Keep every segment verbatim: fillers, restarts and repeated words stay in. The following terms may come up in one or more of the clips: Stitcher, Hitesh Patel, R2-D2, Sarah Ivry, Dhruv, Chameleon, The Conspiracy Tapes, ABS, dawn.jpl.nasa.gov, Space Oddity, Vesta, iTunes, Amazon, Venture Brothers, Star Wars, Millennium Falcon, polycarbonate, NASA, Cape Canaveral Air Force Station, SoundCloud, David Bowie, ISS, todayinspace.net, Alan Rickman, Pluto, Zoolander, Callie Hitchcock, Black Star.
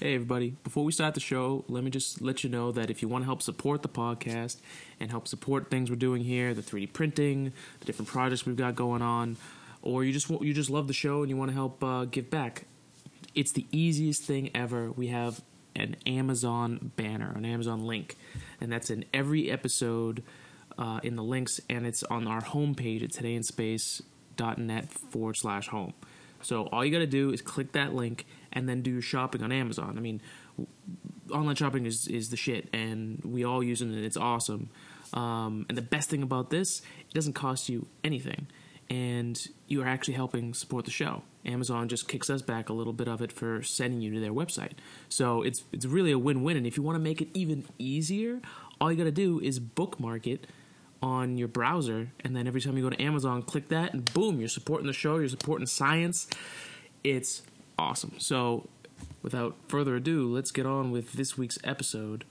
Hey, everybody. Before we start the show, let me just let you know that if you want to help support the podcast and help support things we're doing here, the three D printing, the different projects we've got going on, or you just you just love the show and you want to help uh, give back, it's the easiest thing ever. We have an Amazon banner, an Amazon link, and that's in every episode uh, in the links, and it's on our homepage at todayinspace.net forward slash home. So all you got to do is click that link and then do your shopping on Amazon. I mean, online shopping is, is the shit, and we all use it, and it's awesome. Um, and the best thing about this, it doesn't cost you anything, and you are actually helping support the show. Amazon just kicks us back a little bit of it for sending you to their website. So it's it's really a win-win, and if you want to make it even easier, all you got to do is bookmark it on your browser, and then every time you go to Amazon, click that, and boom, you're supporting the show, you're supporting science. It's awesome. So without further ado, let's get on with this week's episode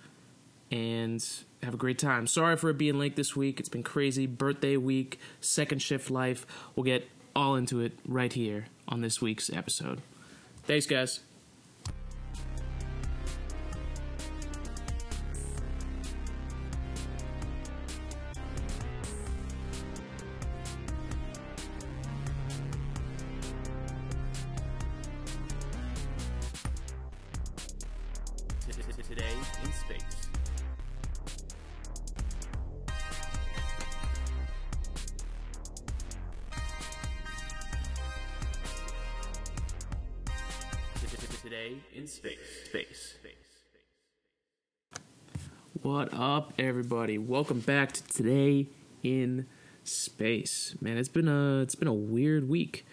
and have a great time. Sorry for it being late this week. It's been crazy. Birthday week, second shift life. We'll get all into it right here on this week's episode. Thanks, guys. Everybody, welcome back to Today in Space. Man, it's been a it's been a weird week,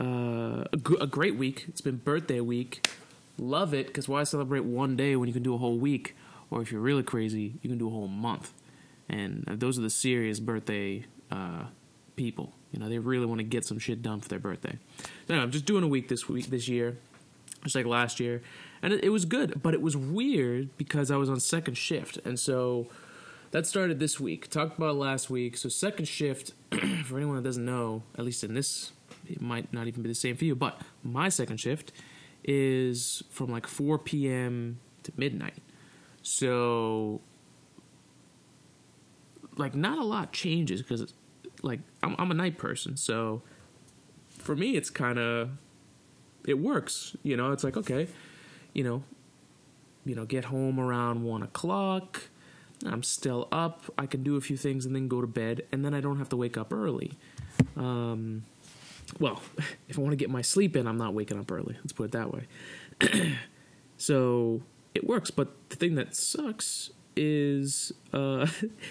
uh, a, g- a great week. It's been birthday week. Love it, because why celebrate one day when you can do a whole week, or if you're really crazy, you can do a whole month. And those are the serious birthday uh, people. You know, they really want to get some shit done for their birthday. So anyway, I'm just doing a week this week this year, just like last year, and it, it was good, but it was weird because I was on second shift, and so. That started this week. Talked about it last week. So second shift, for anyone that doesn't know, at least in this, it might not even be the same for you, but my second shift is from like four p.m. to midnight. So, like, not a lot changes because, like, I'm, I'm a night person. So, for me, it's kind of, it works. You know, it's like, okay, you know, you know, get home around one o'clock. I'm still up, I can do a few things and then go to bed, and then I don't have to wake up early. Um, well, if I want to get my sleep in, I'm not waking up early. Let's put it that way. So it works, but the thing that sucks is uh,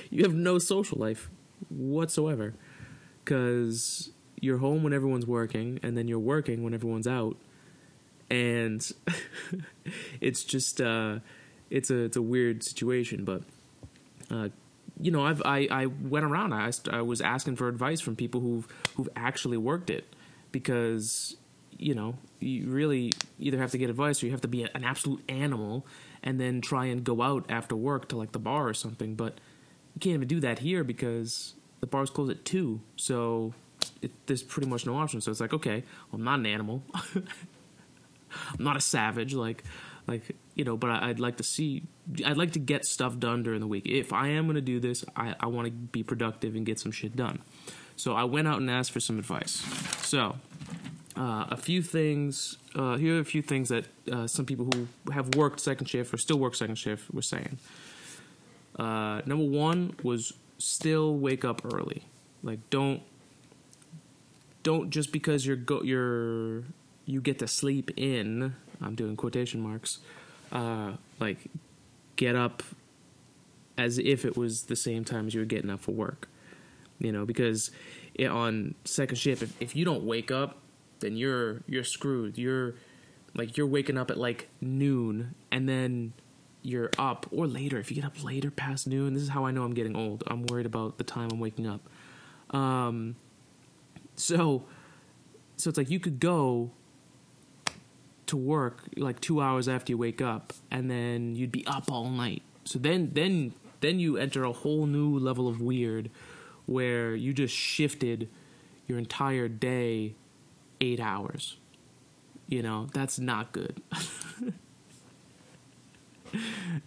you have no social life whatsoever, because you're home when everyone's working, and then you're working when everyone's out, and it's just uh, it's a it's a weird situation, but. Uh, you know, I've, I I went around. I, I was asking for advice from people who've who've actually worked it, because you know you really either have to get advice or you have to be an absolute animal and then try and go out after work to like the bar or something. But you can't even do that here because the bars close at two, so it, there's pretty much no option. So it's like, okay, well, I'm not an animal. I'm not a savage. Like. Like, you know, but I'd like to see, I'd like to get stuff done during the week. If I am going to do this, I, I want to be productive and get some shit done. So I went out and asked for some advice. So uh, a few things, uh, here are a few things that uh, some people who have worked second shift or still work second shift were saying. Uh, number one was still wake up early. Like, don't, don't just because you're, go, you're, you get to sleep in, I'm doing quotation marks, uh, like, get up as if it was the same time as you were getting up for work, you know, because it, on second shift, if, if you don't wake up, then you're, you're screwed. You're like, you're waking up at like noon and then you're up or later. If you get up later past noon, this is how I know I'm getting old. I'm worried about the time I'm waking up. Um, so, so it's like, you could go to work like two hours after you wake up, and then you'd be up all night. So then then then you enter a whole new level of weird where you just shifted your entire day eight hours. You know, that's not good.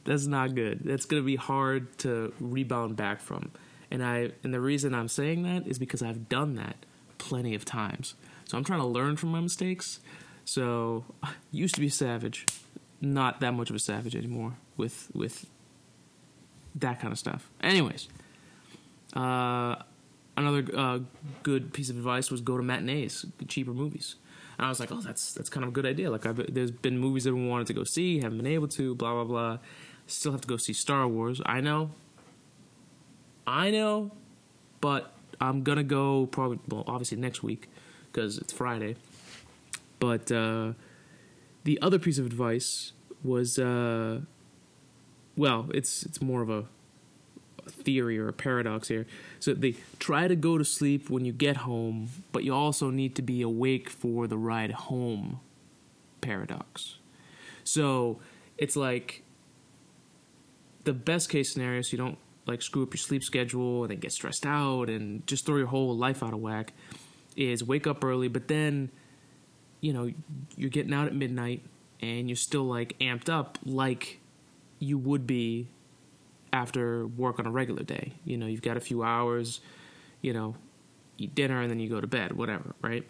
That's not good. That's going to be hard to rebound back from. And I and the reason I'm saying that is because I've done that plenty of times. So I'm trying to learn from my mistakes. So I used to be savage, not that much of a savage anymore with with that kind of stuff. Anyways, uh, another uh, good piece of advice was go to matinees, cheaper movies. And I was like, oh, that's that's kind of a good idea. Like, I've, there's been movies I've wanted to go see, haven't been able to, blah, blah, blah. Still have to go see Star Wars. I know. I know. But I'm going to go probably, well, obviously next week because it's Friday. But uh, the other piece of advice was, uh, well, it's it's more of a theory or a paradox here. So they try to go to sleep when you get home, but you also need to be awake for the ride home paradox. So it's like the best case scenario, so you don't like screw up your sleep schedule and then get stressed out and just throw your whole life out of whack, is wake up early, but then, you know, you're getting out at midnight and you're still like amped up like you would be after work on a regular day. You know, you've got a few hours, you know, eat dinner and then you go to bed, whatever, right?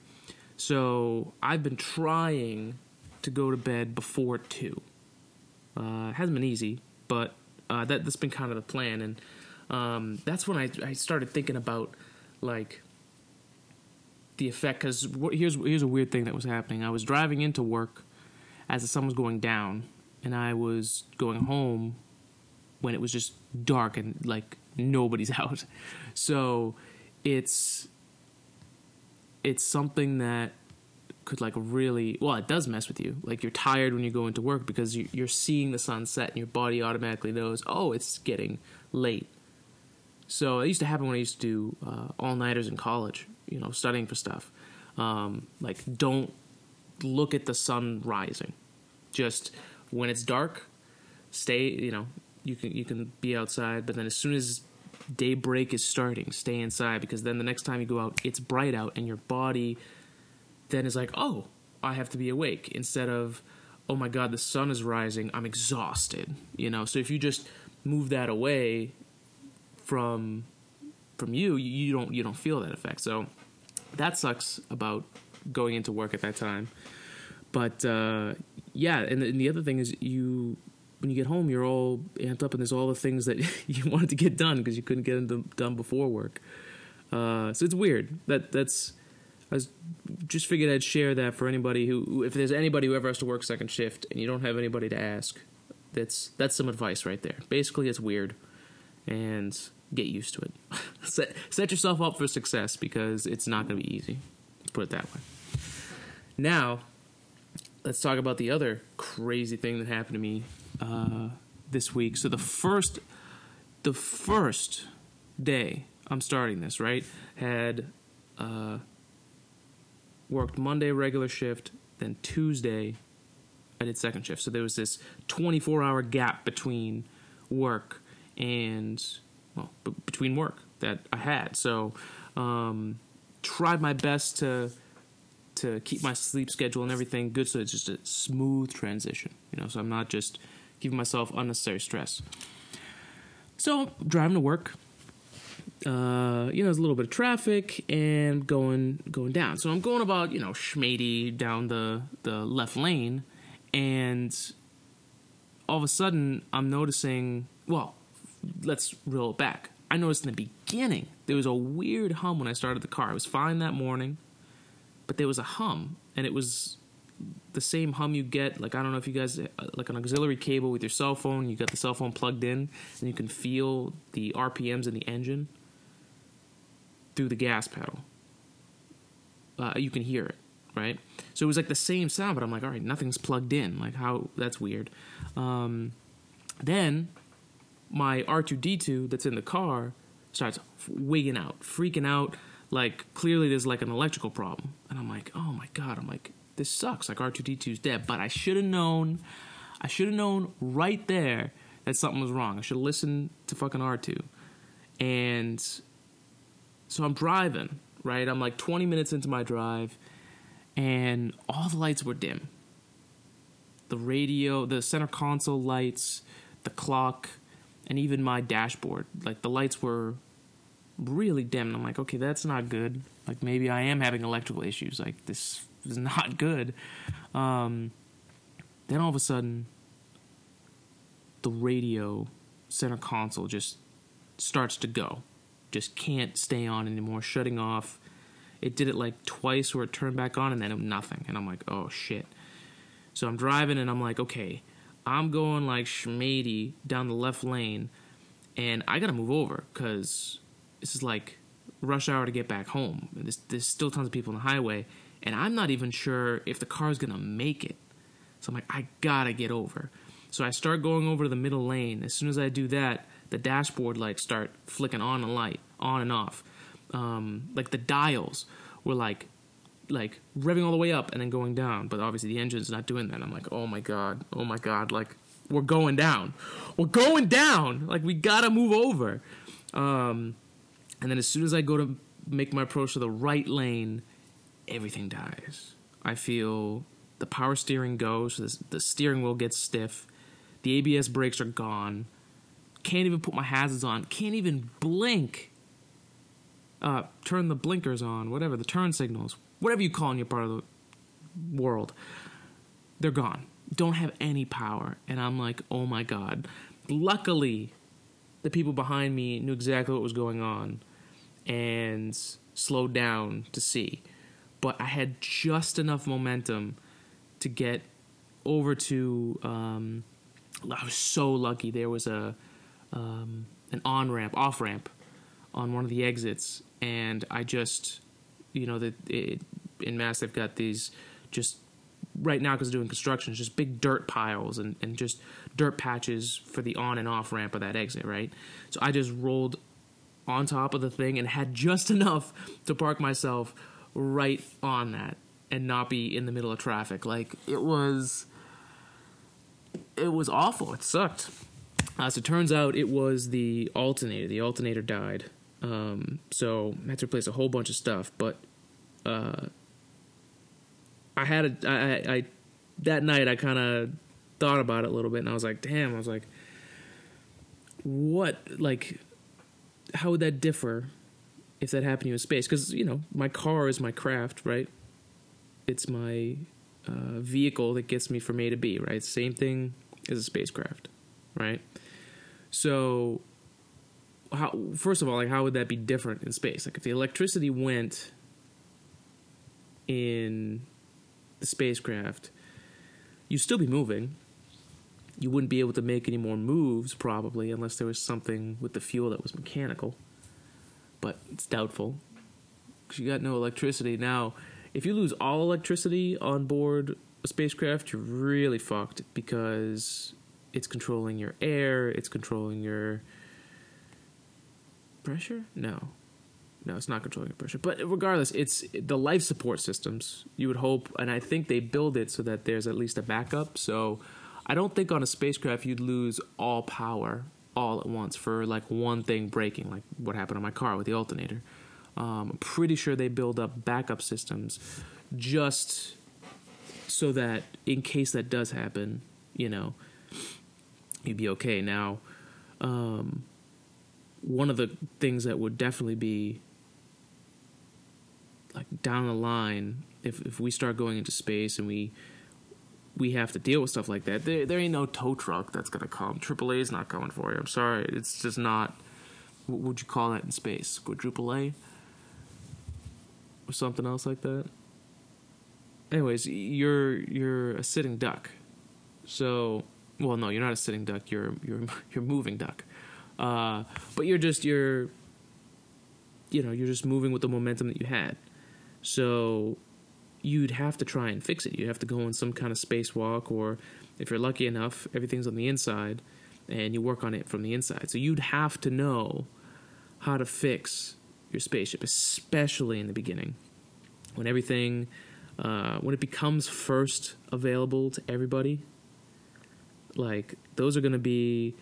So I've been trying to go to bed before two. Uh, it hasn't been easy, but uh, that, that's been kind of the plan. And um, that's when I, I started thinking about, like, the effect, because here's, here's a weird thing that was happening. I was driving into work as the sun was going down, and I was going home when it was just dark and, like, nobody's out. So it's it's something that could, like, really... Well, it does mess with you. Like, you're tired when you go into work because you, you're seeing the sunset and your body automatically knows, oh, it's getting late. So it used to happen when I used to do uh, all-nighters in college, you know, studying for stuff. Um, like, don't look at the sun rising. Just when it's dark, stay, you know... You can you can be outside, but then as soon as daybreak is starting, stay inside, because then the next time you go out, it's bright out, and your body then is like, oh, I have to be awake, instead of, oh my God, the sun is rising, I'm exhausted, you know. So if you just move that away from from you, you don't you don't feel that effect. So that sucks about going into work at that time. But uh, yeah, and the, and the other thing is you. When you get home, you're all amped up, and there's all the things that you wanted to get done because you couldn't get them done before work. Uh, so it's weird. That that's. I was, just figured I'd share that for anybody who, if there's anybody who ever has to work second shift and you don't have anybody to ask, that's that's some advice right there. Basically, it's weird, and get used to it. set set yourself up for success because it's not going to be easy. Let's put it that way. Now, let's talk about the other crazy thing that happened to me Uh, this week. So the first, the first day I'm starting this, right, had uh, worked Monday regular shift, then Tuesday I did second shift. So there was this twenty-four hour gap between work and, well, b- between work that I had. So um, tried my best to to keep my sleep schedule and everything good, so it's just a smooth transition, you know, so I'm not just giving myself unnecessary stress. So driving to work, uh, you know, there's a little bit of traffic and going going down. So I'm going about, you know, schmady down the, the left lane, and all of a sudden I'm noticing, well, let's reel it back. I noticed in the beginning there was a weird hum when I started the car. I was fine that morning, but there was a hum, and it was the same hum you get, like, I don't know if you guys, like an auxiliary cable with your cell phone, you got the cell phone plugged in, and you can feel the R P Ms in the engine through the gas pedal. Uh, you can hear it, right? So it was like the same sound, but I'm like, all right, nothing's plugged in. Like, how, that's weird. Um, then my R two D two that's in the car starts wigging out, freaking out. Like, clearly there's like an electrical problem. And I'm like, oh my God, I'm like, this sucks, like R two D two's dead. But I should have known, I should have known right there that something was wrong. I should have listened to fucking R two. And so I'm driving, right? I'm like twenty minutes into my drive, and all the lights were dim. The radio, the center console lights, the clock, and even my dashboard. Like, the lights were really dim. And I'm like, okay, that's not good. Like, maybe I am having electrical issues. Like, this is not good. Um, then all of a sudden, the radio center console just starts to go. Just can't stay on anymore, shutting off. It did it like twice where it turned back on and then nothing. And I'm like, oh, shit. So I'm driving and I'm like, okay, I'm going like schmady down the left lane and I got to move over because this is like rush hour to get back home. There's, there's still tons of people on the highway and I'm not even sure if the car's going to make it. So I'm like, I got to get over. So I start going over to the middle lane. As soon as I do that, the dashboard lights start flicking on and light, on and off. Um, like the dials were like, like revving all the way up and then going down, but obviously the engine's not doing that. I'm like, oh my god, oh my god, like we're going down, we're going down, like we gotta move over. Um, and then as soon as I go to make my approach to the right lane, everything dies. I feel the power steering go, so this, the steering wheel gets stiff, the A B S brakes are gone, can't even put my hazards on, can't even blink. Uh, turn the blinkers on, whatever, the turn signals, whatever you call in your part of the world, they're gone. Don't have any power. And I'm like, oh my god. Luckily, the people behind me knew exactly what was going on and slowed down to see. But I had just enough momentum to get over to, um, I was so lucky. There was a um, an on-ramp, off-ramp on one of the exits. And I just, you know, that in Mass they've got these just right now because they're doing construction, it's just big dirt piles and, and just dirt patches for the on and off ramp of that exit, right? So I just rolled on top of the thing and had just enough to park myself right on that and not be in the middle of traffic. Like it was, it was awful. It sucked. Uh, so it turns out it was the alternator. The alternator died. Um, so I had to replace a whole bunch of stuff, but, uh, I had a, I, I, that night I kind of thought about it a little bit and I was like, damn, I was like, what, like, how would that differ if that happened to you in space? Cause you know, my car is my craft, right? It's my, uh, vehicle that gets me from A to B, right? Same thing as a spacecraft, right? So, How, first of all, like, how would that be different in space? Like, if the electricity went in the spacecraft, you'd still be moving. You wouldn't be able to make any more moves, probably, unless there was something with the fuel that was mechanical. But it's doubtful, because you got no electricity. Now, if you lose all electricity on board a spacecraft, you're really fucked, because it's controlling your air, it's controlling your pressure? No. No, it's not controlling your pressure. But regardless, it's the life support systems, you would hope, and I think they build it so that there's at least a backup. So I don't think on a spacecraft you'd lose all power all at once for like one thing breaking, like what happened on my car with the alternator. Um, I'm pretty sure they build up backup systems just so that in case that does happen, you know, you'd be okay. Now, um... one of the things that would definitely be like down the line, if if we start going into space and we we have to deal with stuff like that, there there ain't no tow truck that's gonna come. triple A is not coming for you. I'm sorry, it's just not. What would you call that in space? Quadruple A or something else like that. Anyways, you're you're a sitting duck. So, well, no, you're not a sitting duck. You're you're you're moving duck. Uh, but you're just, you're, you know, you're just moving with the momentum that you had. So you'd have to try and fix it. You'd have to go on some kind of spacewalk, or if you're lucky enough, everything's on the inside and you work on it from the inside. So you'd have to know how to fix your spaceship, especially in the beginning when everything, uh, when it becomes first available to everybody, like those are going to be,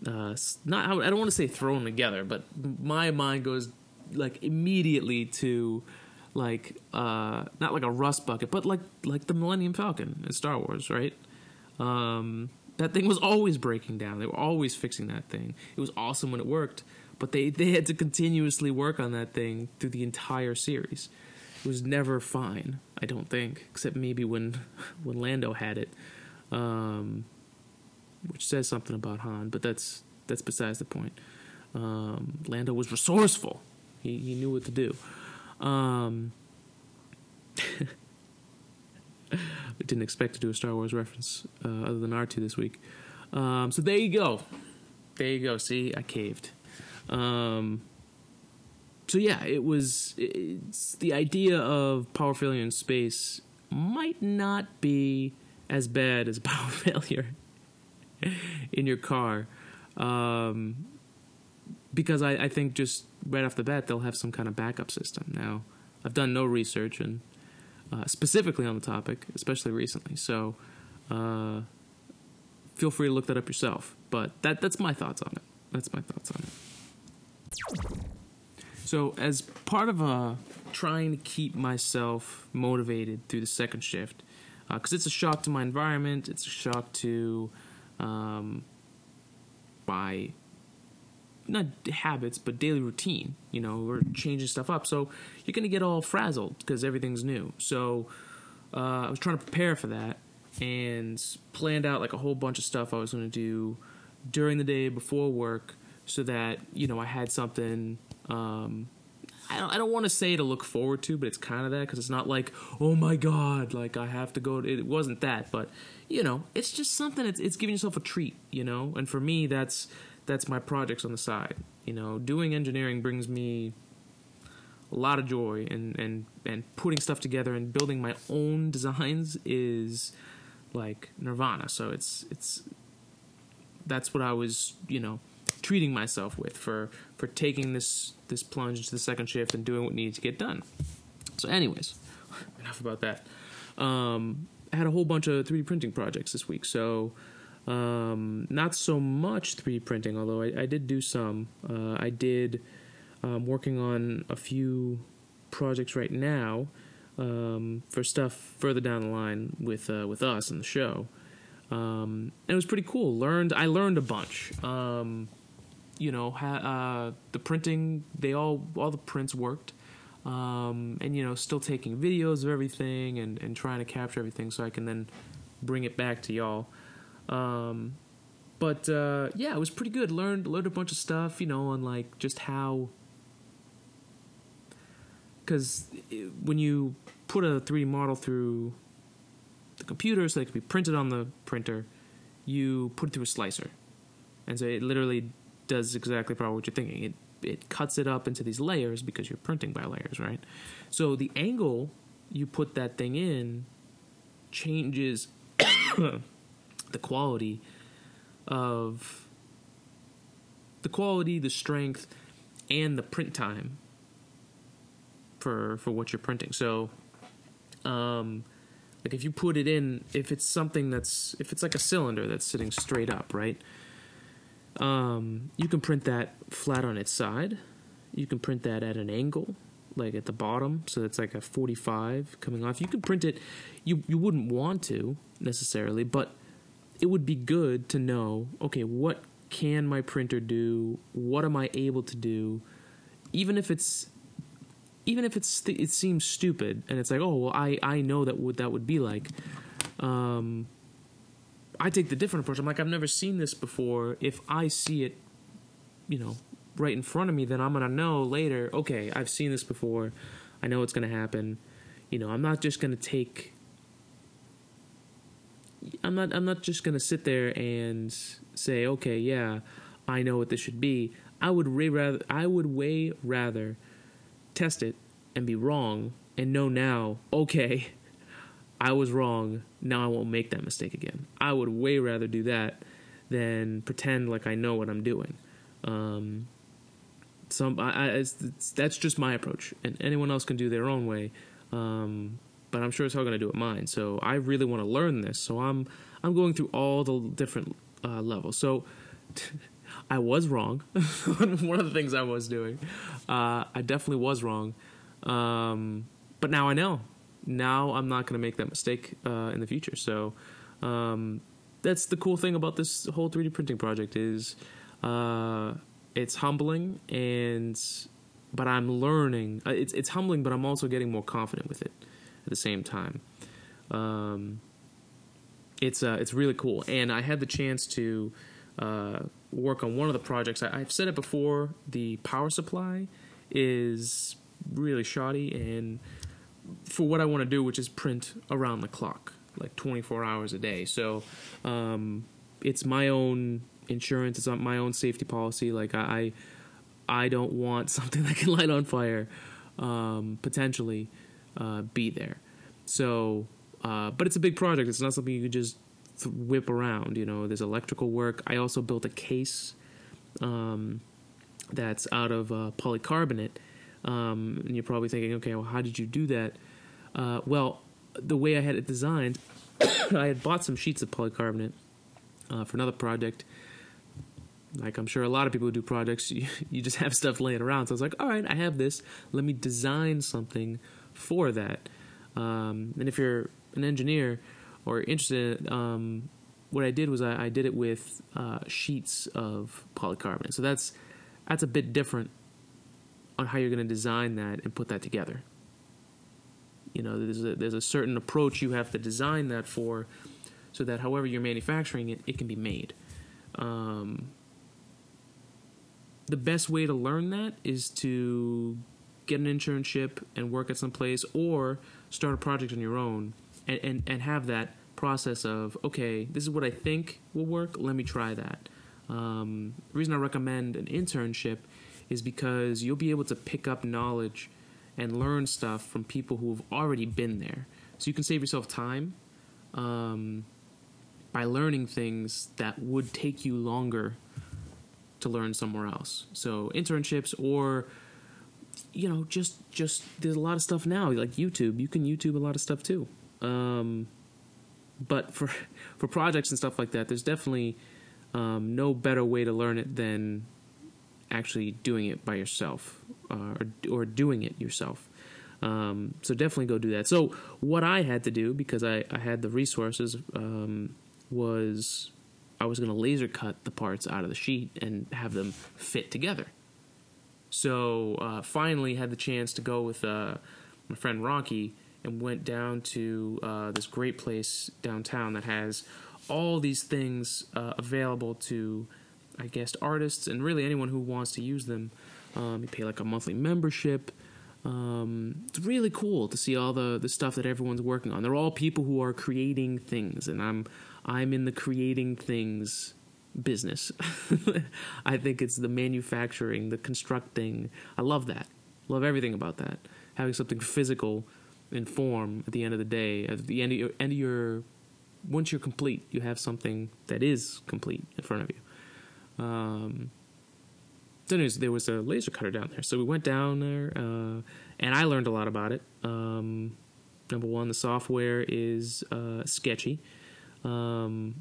Uh, not, I don't want to say thrown together, but my mind goes like immediately to like uh, not like a rust bucket, but like like the Millennium Falcon in Star Wars, right? Um, That thing was always breaking down. They were always fixing that thing. It was awesome when it worked, but they, they had to continuously work on that thing through the entire series. It was never fine, I don't think, except maybe when when Lando had it, um, which says something about Han, but that's that's besides the point. Um, Lando was resourceful. He, he knew what to do. Um, I didn't expect to do a Star Wars reference uh, other than R two this week. Um, so there you go. There you go. See, I caved. Um, so yeah, it was it's, the idea of power failure in space might not be as bad as power failure in your car. Um, because I, I think just right off the bat, they'll have some kind of backup system. Now, I've done no research and uh, specifically on the topic, especially recently. So uh, feel free to look that up yourself. But that that's my thoughts on it. That's my thoughts on it. So as part of uh, trying to keep myself motivated through the second shift, because uh, it's a shock to my environment, it's a shock to um, my... not habits, but daily routine. You know, we're changing stuff up, so you're going to get all frazzled because everything's new. So uh, I was trying to prepare for that and planned out like a whole bunch of stuff I was going to do during the day before work so that, you know, I had something, um, I don't, I don't want to say to look forward to, but it's kind of that because it's not like, oh my God, like I have to go. To, it wasn't that, but, you know, it's just something, it's, it's giving yourself a treat, you know, and for me, that's that's my projects on the side. You know, doing engineering brings me a lot of joy, and, and, and putting stuff together and building my own designs is like nirvana. So it's, it's, that's what I was, you know, treating myself with for, for taking this, this plunge into the second shift and doing what needed to get done. So anyways, enough about that. Um, I had a whole bunch of three D printing projects this week. So, Um, not so much three D printing, although I, I did do some. Uh, I did, um, working on a few projects right now, um, for stuff further down the line with, uh, with us and the show. Um, and it was pretty cool. Learned, I learned a bunch. Um, you know, ha- uh, the printing, they all, all the prints worked. Um, and, you know, still taking videos of everything and, and trying to capture everything so I can then bring it back to y'all. Um, but, uh, yeah, it was pretty good. Learned, learned a bunch of stuff, you know, on like just how, cause it, when you put a three D model through the computer so it could be printed on the printer, you put it through a slicer. And so it literally does exactly probably what you're thinking. It, it cuts it up into these layers because you're printing by layers, right? So the angle you put that thing in changes the quality of the quality, the strength, and the print time for for what you're printing. So, um, like if you put it in, if it's something that's, if it's like a cylinder that's sitting straight up, right? Um, you can print that flat on its side. You can print that at an angle, like at the bottom, so it's like a forty-five coming off. You can print it. You you wouldn't want to necessarily, but it would be good to know, okay, what can my printer do? What am I able to do? Even if it's, even if it's, th- it seems stupid and it's like, oh, well, I, I know that what that would be like. Um, I take the different approach. I'm like, I've never seen this before. If I see it, you know, right in front of me, then I'm going to know later, okay, I've seen this before. I know it's going to happen. You know, I'm not just going to take... I'm not I'm not just going to sit there and say, okay, yeah, I know what this should be. I would way rather, I would way rather test it and be wrong and know now, okay, I was wrong. Now I won't make that mistake again. I would way rather do that than pretend like I know what I'm doing. Um, some I, I, it's, it's, that's just my approach, and anyone else can do their own way. Um But I'm sure it's all going to do it mine. So I really want to learn this. So I'm I'm going through all the different uh, levels. So I was wrong. One of the things I was doing, uh, I definitely was wrong. Um, but now I know. Now I'm not going to make that mistake uh, in the future. So um, that's the cool thing about this whole three D printing project is uh, it's humbling, and but I'm learning. It's it's humbling, but I'm also getting more confident with it at the same time. Um, it's uh, it's really cool, and I had the chance to uh, work on one of the projects. I, I've said it before. The power supply is really shoddy, and for what I want to do, which is print around the clock, like twenty-four hours a day. So um, it's my own insurance. It's my own safety policy. Like I, I don't want something that can light on fire, um, potentially uh, be there. So, uh, but it's a big project. It's not something you can just th- whip around. You know, there's electrical work. I also built a case um, that's out of uh, polycarbonate. Um, and you're probably thinking, okay, well, how did you do that? Uh, well, the way I had it designed, I had bought some sheets of polycarbonate uh, for another project. Like I'm sure a lot of people who do projects, you, you just have stuff laying around. So I was like, all right, I have this. Let me design something for that. Um, and if you're an engineer or interested, um, what I did was I, I did it with uh, sheets of polycarbonate. So that's that's a bit different on how you're going to design that and put that together. You know, there's a, there's a certain approach you have to design that for, so that however you're manufacturing it, it can be made. Um, the best way to learn that is to get an internship and work at some place, or start a project on your own and, and, and have that process of, okay, this is what I think will work. Let me try that. Um, the reason I recommend an internship is because you'll be able to pick up knowledge and learn stuff from people who have already been there. So you can save yourself time um, by learning things that would take you longer to learn somewhere else. So internships, or, you know, just, just there's a lot of stuff now, like YouTube. You can YouTube a lot of stuff too. Um, but for, for projects and stuff like that, there's definitely um, no better way to learn it than actually doing it by yourself, uh, or, or doing it yourself. Um, so definitely go do that. So what I had to do, because I, I had the resources, um, was I was going to laser cut the parts out of the sheet and have them fit together. So uh, finally had the chance to go with uh, my friend Rocky, and went down to uh, this great place downtown that has all these things uh, available to, I guess, artists and really anyone who wants to use them. Um, you pay like a monthly membership. Um, it's really cool to see all the, the stuff that everyone's working on. They're all people who are creating things, and I'm I'm in the creating things business. I think it's the manufacturing, the constructing. I love that. Love everything about that. Having something physical in form at the end of the day, at the end of your, end of your once you're complete, you have something that is complete in front of you. Um, so anyways, there was a laser cutter down there. So we went down there, uh, and I learned a lot about it. Um, number one, the software is, uh, sketchy. Um,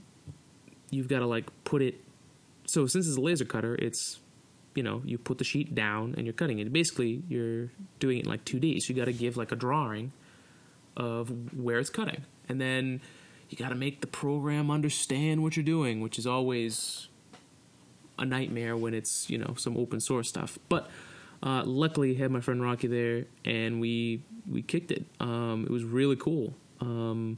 you've got to like put it. So since it's a laser cutter, it's, you know, you put the sheet down and you're cutting it. Basically you're doing it in like two D. So you got to give like a drawing of where it's cutting. And then you got to make the program understand what you're doing, which is always a nightmare when it's, you know, some open source stuff. But uh, luckily had my friend Rocky there, and we we kicked it. Um, it was really cool. Um,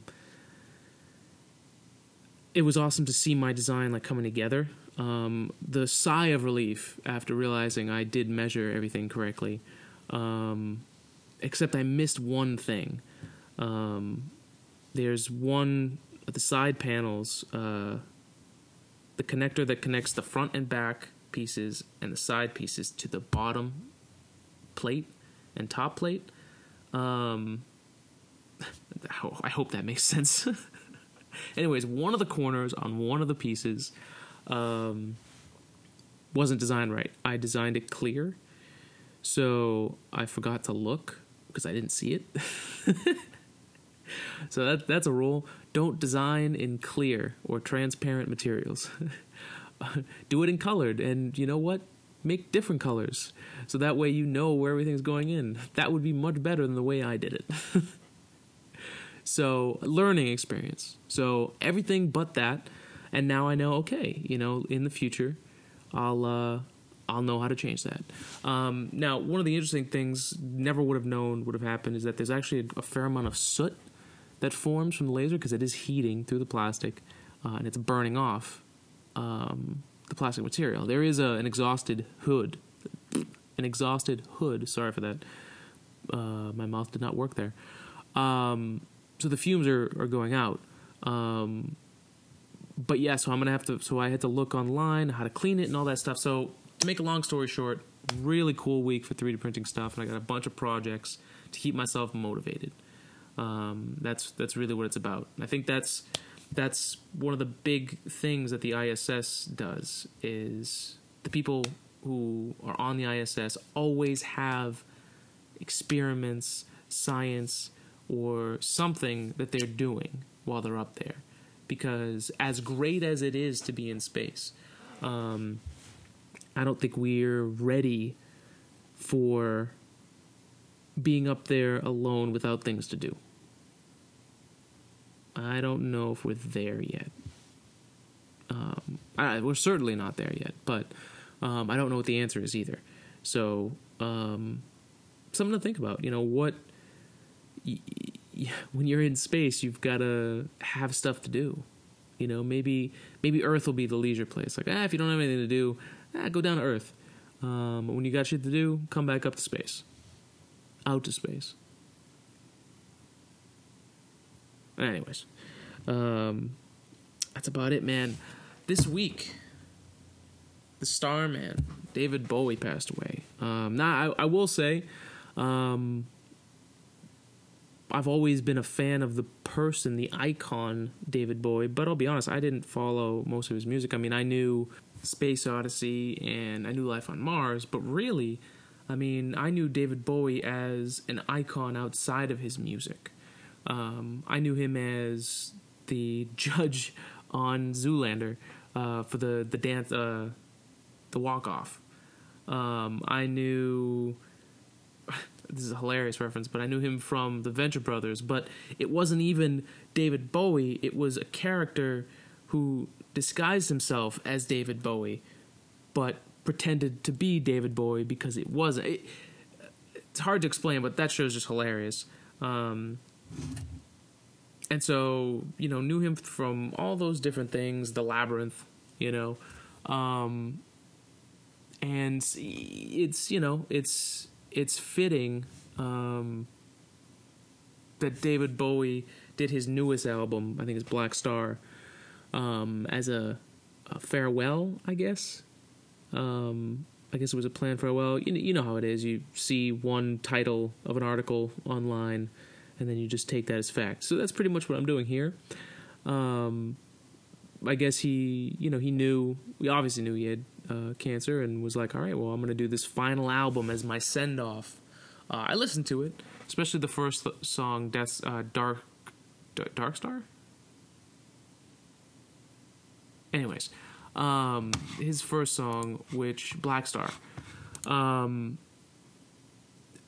it was awesome to see my design like coming together. Um, the sigh of relief after realizing I did measure everything correctly, um, except I missed one thing. Um, there's one of the side panels. Uh, The connector that connects the front and back pieces and the side pieces to the bottom plate and top plate. Um, I hope that makes sense. Anyways, one of the corners on one of the pieces um, wasn't designed right. I designed it clear, so I forgot to look because I didn't see it. So that that's a rule. Don't design in clear or transparent materials. Do it in colored, and you know what? Make different colors, so that way you know where everything's going in. That would be much better than the way I did it. So, learning experience. So, everything but that. And now I know, okay, you know, in the future, I'll uh, I'll know how to change that. Um, now, one of the interesting things never would have known would have happened is that there's actually a, a fair amount of soot that forms from the laser because it is heating through the plastic, uh, and it's burning off um, the plastic material. There is a, an exhausted hood, an exhausted hood. Sorry for that. Uh, my mouth did not work there. Um, so the fumes are, are going out. Um, but yeah, so I'm going to have to, so I had to look online how to clean it and all that stuff. So to make a long story short, really cool week for three D printing stuff. And I got a bunch of projects to keep myself motivated. Um, that's, that's really what it's about. And I think that's, that's one of the big things that the I S S does is the people who are on the I S S always have experiments, science, or something that they're doing while they're up there. Because as great as it is to be in space, um, I don't think we're ready for being up there alone without things to do. I don't know if we're there yet. Um, I, we're certainly not there yet, but um, I don't know what the answer is either. So um, something to think about. You know, what... Y- when you're in space, you've got to have stuff to do. You know, maybe maybe Earth will be the leisure place. Like, ah, if you don't have anything to do, ah, go down to Earth. Um, when you got shit to do, come back up to space. Out to space. Anyways. Um, that's about it, man. This week, the star man, David Bowie, passed away. Um, now, I, I will say... Um, I've always been a fan of the person, the icon, David Bowie. But I'll be honest, I didn't follow most of his music. I mean, I knew Space Oddity and I knew Life on Mars. But really, I mean, I knew David Bowie as an icon outside of his music. Um, I knew him as the judge on Zoolander uh, for the the dance, uh, the walk-off. Um, I knew... This is a hilarious reference, but I knew him from the Venture Brothers, but it wasn't even David Bowie. It was a character who disguised himself as David Bowie, but pretended to be David Bowie because it wasn't. It, it's hard to explain, but that show's just hilarious. Um, and so, you know, knew him from all those different things, the Labyrinth, you know. Um, and it's, you know, it's... It's fitting um, that David Bowie did his newest album, I think it's Black Star, um, as a, a farewell, I guess. Um, I guess it was a planned farewell. You, you know how it is. You see one title of an article online, and then you just take that as fact. So that's pretty much what I'm doing here. Um, I guess he, you know, he knew, we obviously knew he had Uh, cancer and was like, all right, well, I'm going to do this final album as my send-off. Uh, I listened to it, especially the first th- song, Death, uh, Dark, D- Dark Star? Anyways, um, his first song, which, Black Star. Um,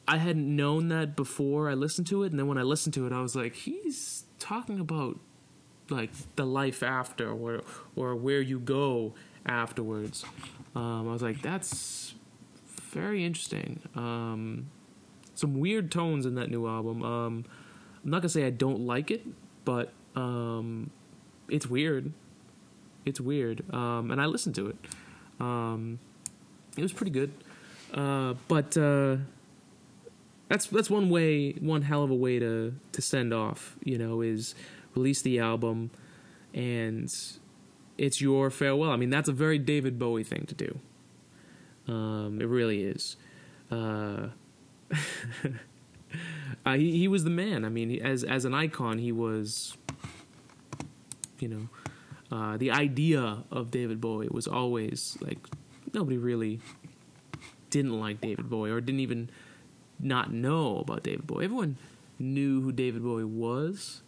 I hadn't known that before I listened to it, and then when I listened to it, I was like, he's talking about, like, the life after, or, or where you go afterwards. um, I was like, that's very interesting. Um, some weird tones in that new album. Um, I'm not gonna say I don't like it, but um, it's weird. It's weird, um, and I listened to it. Um, it was pretty good, uh, but uh, that's that's one way, one hell of a way to to send off. You know, is release the album and. It's your farewell. I mean, that's a very David Bowie thing to do. Um, it really is. Uh, uh, he, he was the man. I mean, he, as as an icon, he was, you know, uh, the idea of David Bowie was always, like, nobody really didn't like David Bowie or didn't even not know about David Bowie. Everyone knew who David Bowie was,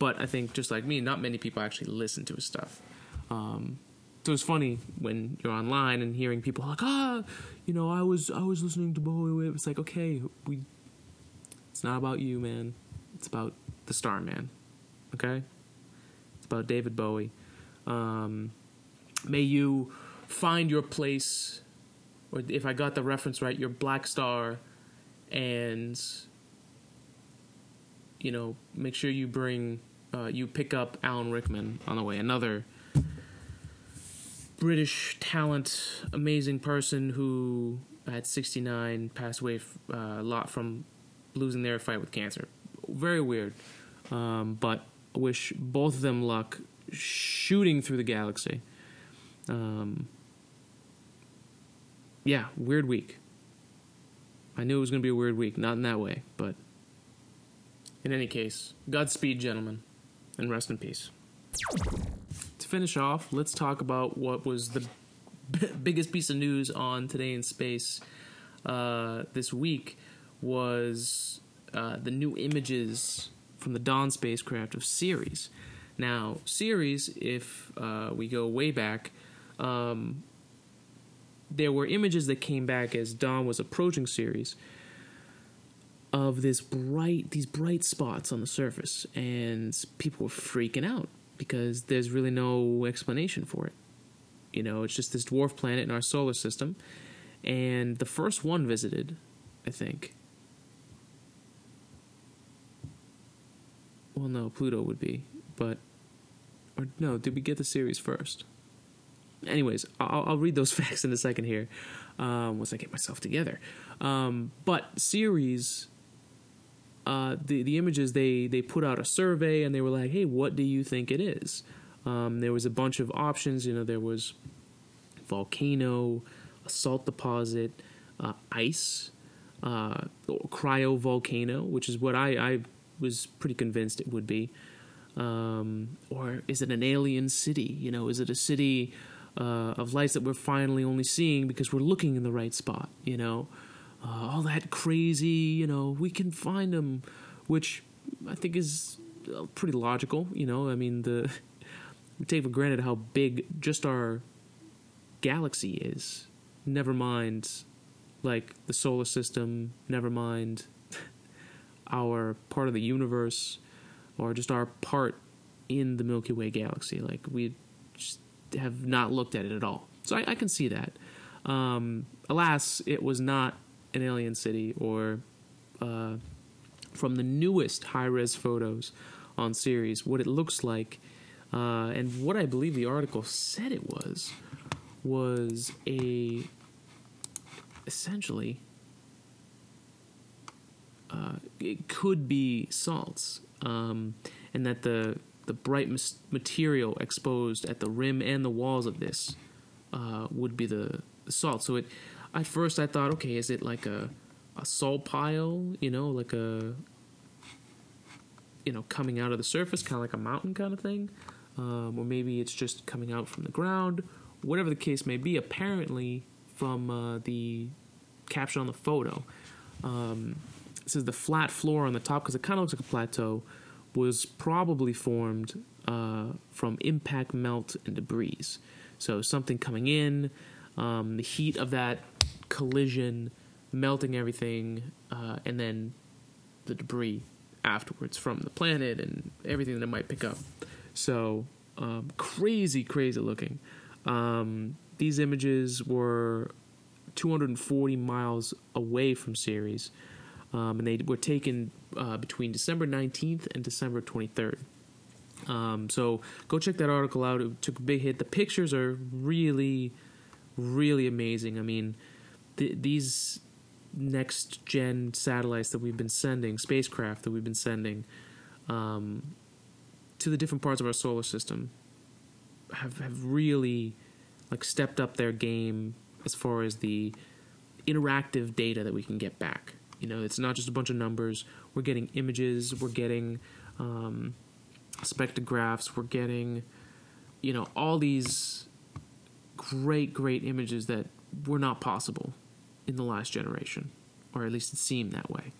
but I think, just like me, not many people actually listen to his stuff. Um, so it's funny when you're online and hearing people like, ah, you know, I was I was listening to Bowie. It's like, okay, we. It's not about you, man. It's about the star man, okay? It's about David Bowie. Um, may you find your place, or if I got the reference right, your Black Star, and, you know, make sure you bring, uh, you pick up Alan Rickman on the way. Another British talent, amazing person who at sixty-nine passed away a uh, lot from losing their fight with cancer. Very weird. Um, but I wish both of them luck shooting through the galaxy. Um, yeah, weird week. I knew it was going to be a weird week. Not in that way, but in any case, Godspeed, gentlemen, and rest in peace. To finish off, let's talk about what was the b- biggest piece of news on Today in Space uh, this week was uh, the new images from the Dawn spacecraft of Ceres. Now, Ceres, if uh, we go way back, um, there were images that came back as Dawn was approaching Ceres of this bright, these bright spots on the surface, and people were freaking out because there's really no explanation for it. You know, it's just this dwarf planet in our solar system, and the first one visited, I think. Well, no, Pluto would be, but, or no, did we get the Ceres first? Anyways, I'll, I'll read those facts in a second here, um, once I get myself together. Um, but Ceres, uh, the the images, they they put out a survey, and they were like, hey, what do you think it is? Um, there was a bunch of options. You know, there was volcano, a salt deposit, uh, ice, uh, cryovolcano, which is what I, I was pretty convinced it would be. Um, or is it an alien city? You know, is it a city uh, of lights that we're finally only seeing because we're looking in the right spot? You know, uh, all that crazy, you know, we can find them, which I think is pretty logical. You know, I mean, the we take for granted how big just our galaxy is. Never mind, like, the solar system, never mind our part of the universe, or just our part in the Milky Way galaxy. Like, we just have not looked at it at all. So I, I can see that. Um, alas, it was not an alien city, or uh, from the newest high-res photos on Ceres, what it looks like, uh, and what I believe the article said it was, was a, essentially, uh, it could be salts. Um, and that the the bright mis- material exposed at the rim and the walls of this uh, would be the, the salt. So it, at first I thought, okay, is it like a, a salt pile, you know, like a, you know, coming out of the surface, kind of like a mountain kind of thing? Um, or maybe it's just coming out from the ground. Whatever the case may be, apparently from uh, the caption on the photo, um, it says the flat floor on the top, because it kind of looks like a plateau, was probably formed uh, from impact, melt, and debris. So something coming in, um, the heat of that collision, melting everything, uh, and then the debris afterwards from the planet and everything that it might pick up. So um, crazy, crazy looking. Um, these images were two hundred forty miles away from Ceres. Um, and they were taken uh, between December nineteenth and December twenty-third. Um, so go check that article out. It took a big hit. The pictures are really, really amazing. I mean, th- these next-gen satellites that we've been sending, spacecraft that we've been sending um, to the different parts of our solar system have, have really, like, stepped up their game as far as the interactive data that we can get back. You know, it's not just a bunch of numbers. We're getting images. We're getting um, spectrographs. We're getting, you know, all these great, great images that were not possible in the last generation, or at least it seemed that way.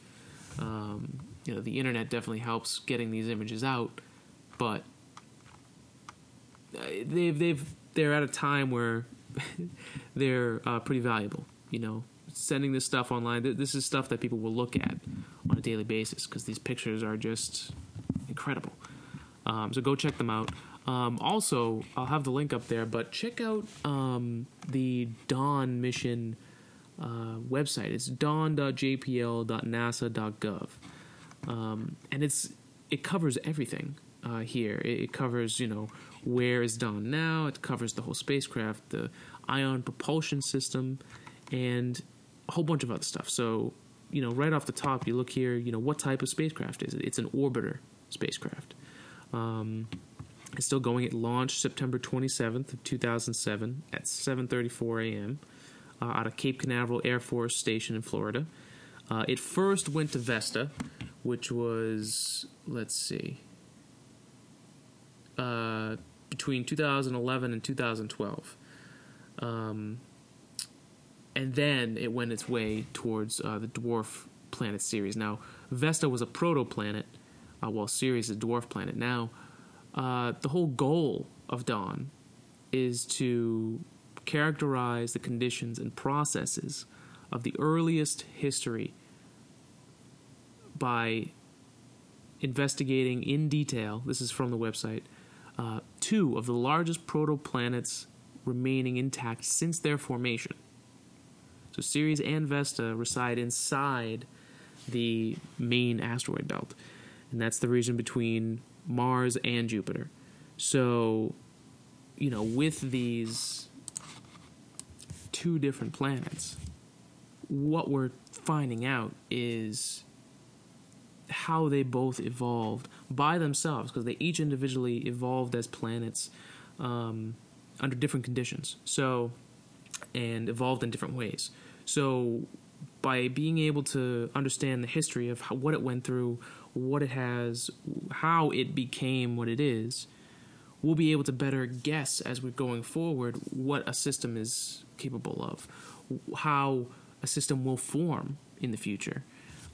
Um, you know, the internet definitely helps getting these images out, but they've they've they're at a time where they're uh, pretty valuable. You know, sending this stuff online, this is stuff that people will look at on a daily basis because these pictures are just incredible. Um, so go check them out. Um, also, I'll have the link up there, but check out um, the Dawn mission uh, website. It's dawn dot j p l dot nasa dot gov, um, and it's it covers everything uh, here. It, it covers, you know, where is Dawn now? It covers the whole spacecraft, the ion propulsion system, and a whole bunch of other stuff. So, you know, right off the top, you look here. You know, what type of spacecraft is it? It's an orbiter spacecraft. Um, It's still going. It launched September twenty-seventh of two thousand seven at seven thirty-four a m Uh, out of Cape Canaveral Air Force Station in Florida. Uh, it first went to Vesta, which was, let's see, uh, between two thousand eleven and two thousand twelve. Um, and then it went its way towards uh, the dwarf planet Ceres. Now, Vesta was a protoplanet, uh, while Ceres is a dwarf planet now. Uh, the whole goal of Dawn is to characterize the conditions and processes of the earliest history by investigating in detail, this is from the website, uh, two of the largest protoplanets remaining intact since their formation. So Ceres and Vesta reside inside the main asteroid belt, and that's the region between Mars and Jupiter. So, you know, with these two different planets, what we're finding out is how they both evolved by themselves, because they each individually evolved as planets um, under different conditions, so, and evolved in different ways. So by being able to understand the history of how, what it went through, what it has, how it became what it is, we'll be able to better guess as we're going forward what a system is capable of, how a system will form in the future,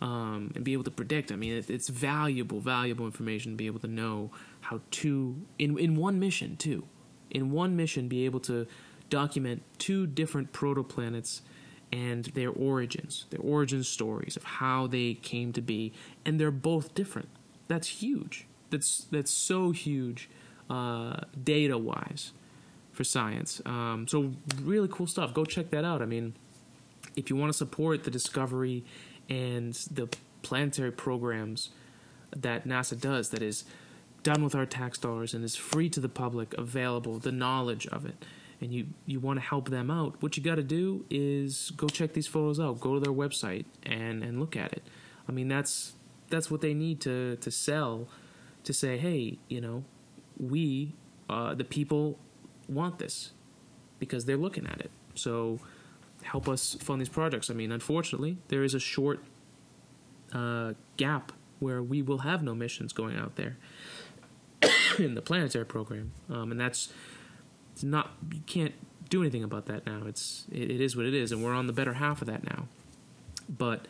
um, and be able to predict. I mean, it, it's valuable, valuable information to be able to know how to, in, in one mission too, in one mission be able to document two different protoplanets and their origins, their origin stories of how they came to be, and they're both different. That's huge. That's that's so huge, uh, data-wise, for science. Um, so really cool stuff. Go check that out. I mean, if you want to support the discovery and the planetary programs that NASA does, that is done with our tax dollars and is free to the public, available, the knowledge of it, and you, you want to help them out, what you got to do is go check these photos out. Go to their website and, and look at it. I mean, that's that's what they need to, to sell, to say, hey, you know, we, uh, the people want this because they're looking at it. So help us fund these projects. I mean, unfortunately, there is a short uh, gap where we will have no missions going out there in the planetary program, um, and that's... not you can't do anything about that now. It's it, it is what it is, and we're on the better half of that now. But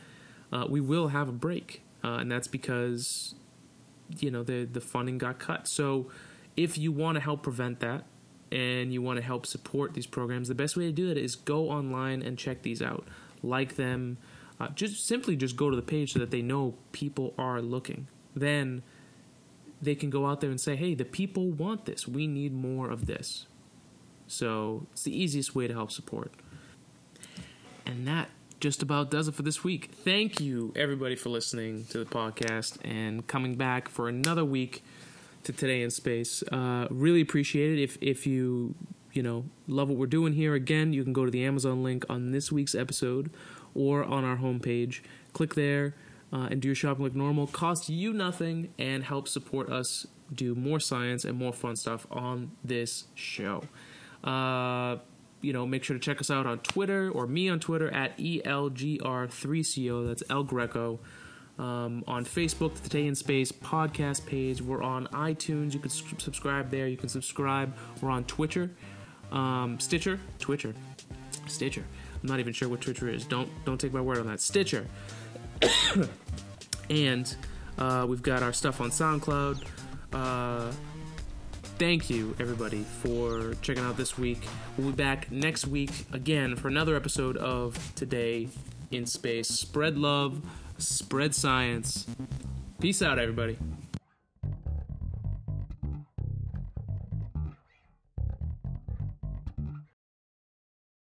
uh, we will have a break, uh, and that's because, you know, the the funding got cut. So if you want to help prevent that and you want to help support these programs, the best way to do that is go online and check these out, like them. Uh, just simply just go to the page so that they know people are looking. Then they can go out there and say, hey, the people want this. We need more of this. So it's the easiest way to help support. And that just about does it for this week. Thank you, everybody, for listening to the podcast and coming back for another week to Today in Space. Uh, really appreciate it. If if you, you know, love what we're doing here, again, you can go to the Amazon link on this week's episode or on our homepage. Click there uh, and do your shopping like normal. Costs you nothing and help support us do more science and more fun stuff on this show. Uh, you know, make sure to check us out on Twitter, or me on Twitter at E L G R three C O. That's El Greco. Um, on Facebook, the Today in Space podcast page. We're on iTunes. You can subscribe there. You can subscribe. We're on Twitcher, um, Stitcher, Twitcher, Stitcher. I'm not even sure what Twitcher is. Don't don't take my word on that. Stitcher. And uh, we've got our stuff on SoundCloud. Uh, Thank you, everybody, for checking out this week. We'll be back next week again for another episode of Today in Space. Spread love, spread science. Peace out, everybody.